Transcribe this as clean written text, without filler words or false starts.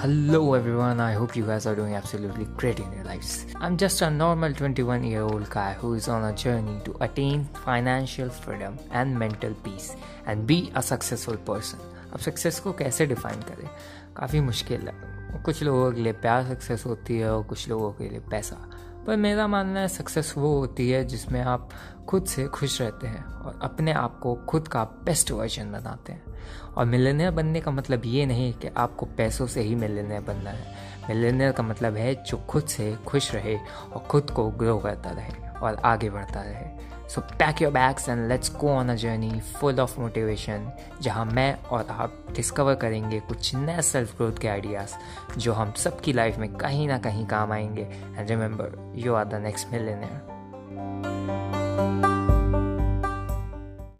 Hello everyone, I hope you guys are doing absolutely great in your lives. I'm just a normal 21-year-old guy who is on a journey to attain financial freedom and mental peace and be a successful person. अब success को कैसे define करें, काफ़ी मुश्किल है। कुछ लोगों के लिए प्यार सक्सेस होती है और कुछ लोगों के लिए पैसा, पर मेरा मानना है सक्सेस वो होती है जिसमें आप खुद से खुश रहते हैं और अपने आप को खुद का बेस्ट वर्जन बनाते हैं। और मिलियनेयर बनने का मतलब ये नहीं कि आपको पैसों से ही मिलियनेयर बनना है। मिलियनेयर का मतलब है जो खुद से खुश रहे और खुद को ग्रो करता रहे और आगे बढ़ता रहे। So pack your bags and let's go on a journey full of motivation, जहाँ मैं और आप डिस्कवर करेंगे कुछ नए सेल्फ ग्रोथ के आइडियाज़ जो हम सबकी लाइफ में कहीं ना कहीं काम आएंगे। And remember, you are the next millionaire.